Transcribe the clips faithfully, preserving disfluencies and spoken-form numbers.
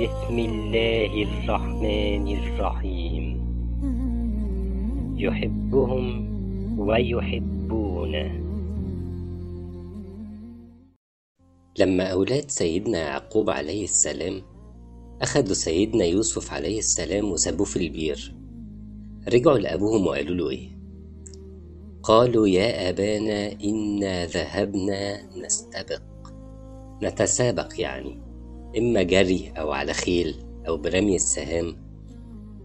بسم الله الرحمن الرحيم. يحبهم ويحبونه. لما أولاد سيدنا يعقوب عليه السلام أخدوا سيدنا يوسف عليه السلام وسابوه في البير، رجعوا لأبوهم وقالوا له إيه؟ قالوا يا أبانا إنا ذهبنا نستبق، نتسابق يعني، إما جري أو على خيل أو برمي السهام،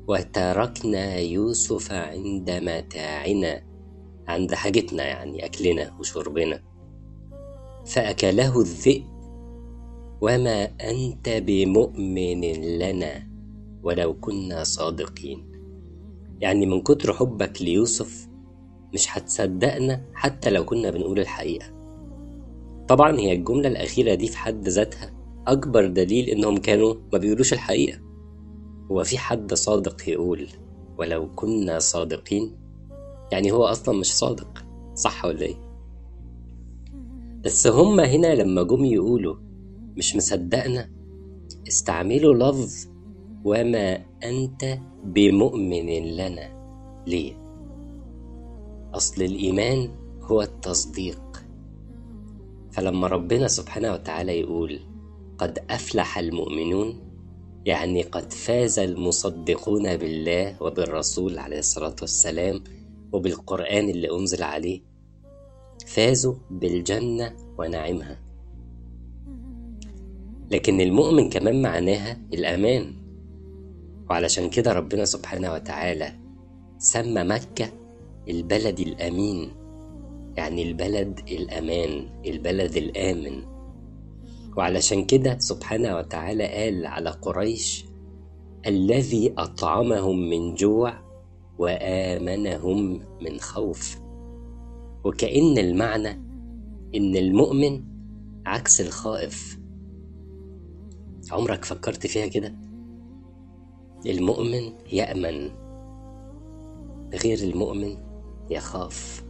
وتركنا يوسف عند متاعنا، عند حاجتنا يعني أكلنا وشربنا، فأكله الذئب وما أنت بمؤمن لنا ولو كنا صادقين. يعني من كتر حبك ليوسف مش هتصدقنا حتى لو كنا بنقول الحقيقة. طبعا هي الجملة الأخيرة دي في حد ذاتها أكبر دليل إنهم كانوا ما بيقولوش الحقيقة. هو في حد صادق يقول ولو كنا صادقين؟ يعني هو أصلا مش صادق، صح ولا إيه؟ بس هما هنا لما جم يقولوا مش مصدقنا استعملوا لفظ وما أنت بمؤمن لنا. ليه؟ أصل الإيمان هو التصديق. فلما ربنا سبحانه وتعالى يقول قد أفلح المؤمنون، يعني قد فاز المصدقون بالله وبالرسول عليه الصلاة والسلام وبالقرآن اللي أنزل عليه، فازوا بالجنة ونعمها. لكن المؤمن كمان معناها الأمان، وعلشان كده ربنا سبحانه وتعالى سمى مكة البلد الأمين، يعني البلد الأمان، البلد الآمن. وعلشان كده سبحانه وتعالى قال على قريش الذي أطعمهم من جوع وآمنهم من خوف. وكأن المعنى إن المؤمن عكس الخائف. عمرك فكرت فيها كده؟ المؤمن يأمن، غير المؤمن يخاف.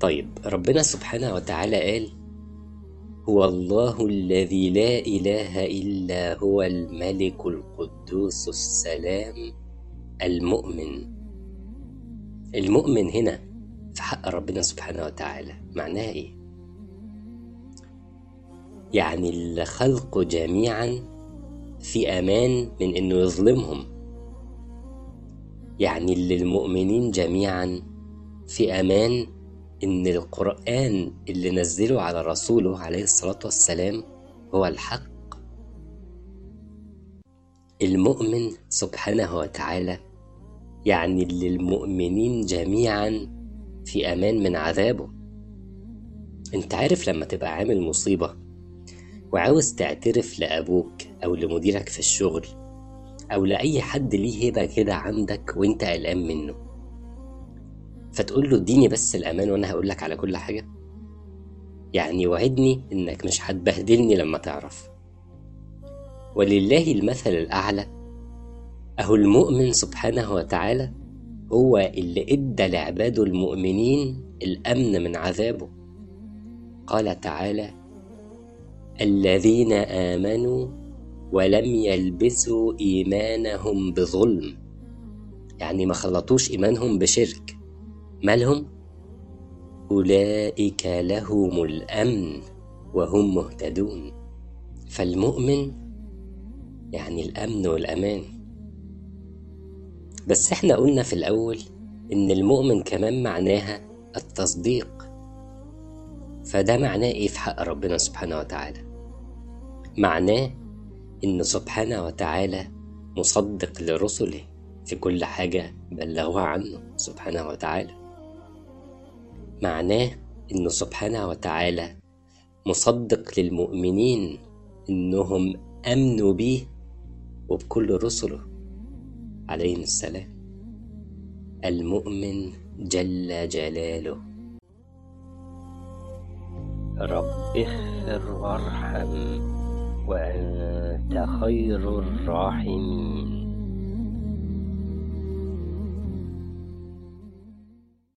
طيب ربنا سبحانه وتعالى قال هو الله الذي لا إله إلا هو الملك القدوس السلام المؤمن. المؤمن هنا في حق ربنا سبحانه وتعالى معناها إيه؟ يعني الخلق جميعا في أمان من أنه يظلمهم، يعني اللي المؤمنين جميعا في أمان أن القرآن اللي نزله على رسوله عليه الصلاة والسلام هو الحق. المؤمن سبحانه وتعالى يعني اللي المؤمنين جميعا في أمان من عذابه. أنت عارف لما تبقى عامل مصيبة وعاوز تعترف لأبوك أو لمديرك في الشغل أو لأي حد ليه هبة كده عندك وانت قلقان منه، فتقول له اديني بس الأمان وأنا هقولك على كل حاجة، يعني وعدني إنك مش هتبهدلني لما تعرف. ولله المثل الأعلى. أهو المؤمن سبحانه وتعالى هو اللي إدى لعباده المؤمنين الأمن من عذابه. قال تعالى الذين آمنوا ولم يلبسوا إيمانهم بظلم، يعني ما خلطوش إيمانهم بشرك. مالهم؟ أولئك لهم الأمن وهم مهتدون. فالمؤمن يعني الأمن والأمان. بس احنا قلنا في الأول إن المؤمن كمان معناها التصديق. فده معناه إيه في حق ربنا سبحانه وتعالى؟ معناه إن سبحانه وتعالى مصدق لرسله في كل حاجة بلغوها عنه سبحانه وتعالى. معناه إنه سبحانه وتعالى مصدق للمؤمنين إنهم أمنوا به وبكل رسله عليهم السلام. المؤمن جل جلاله. رب اغفر وارحم وأنت خير الراحمين.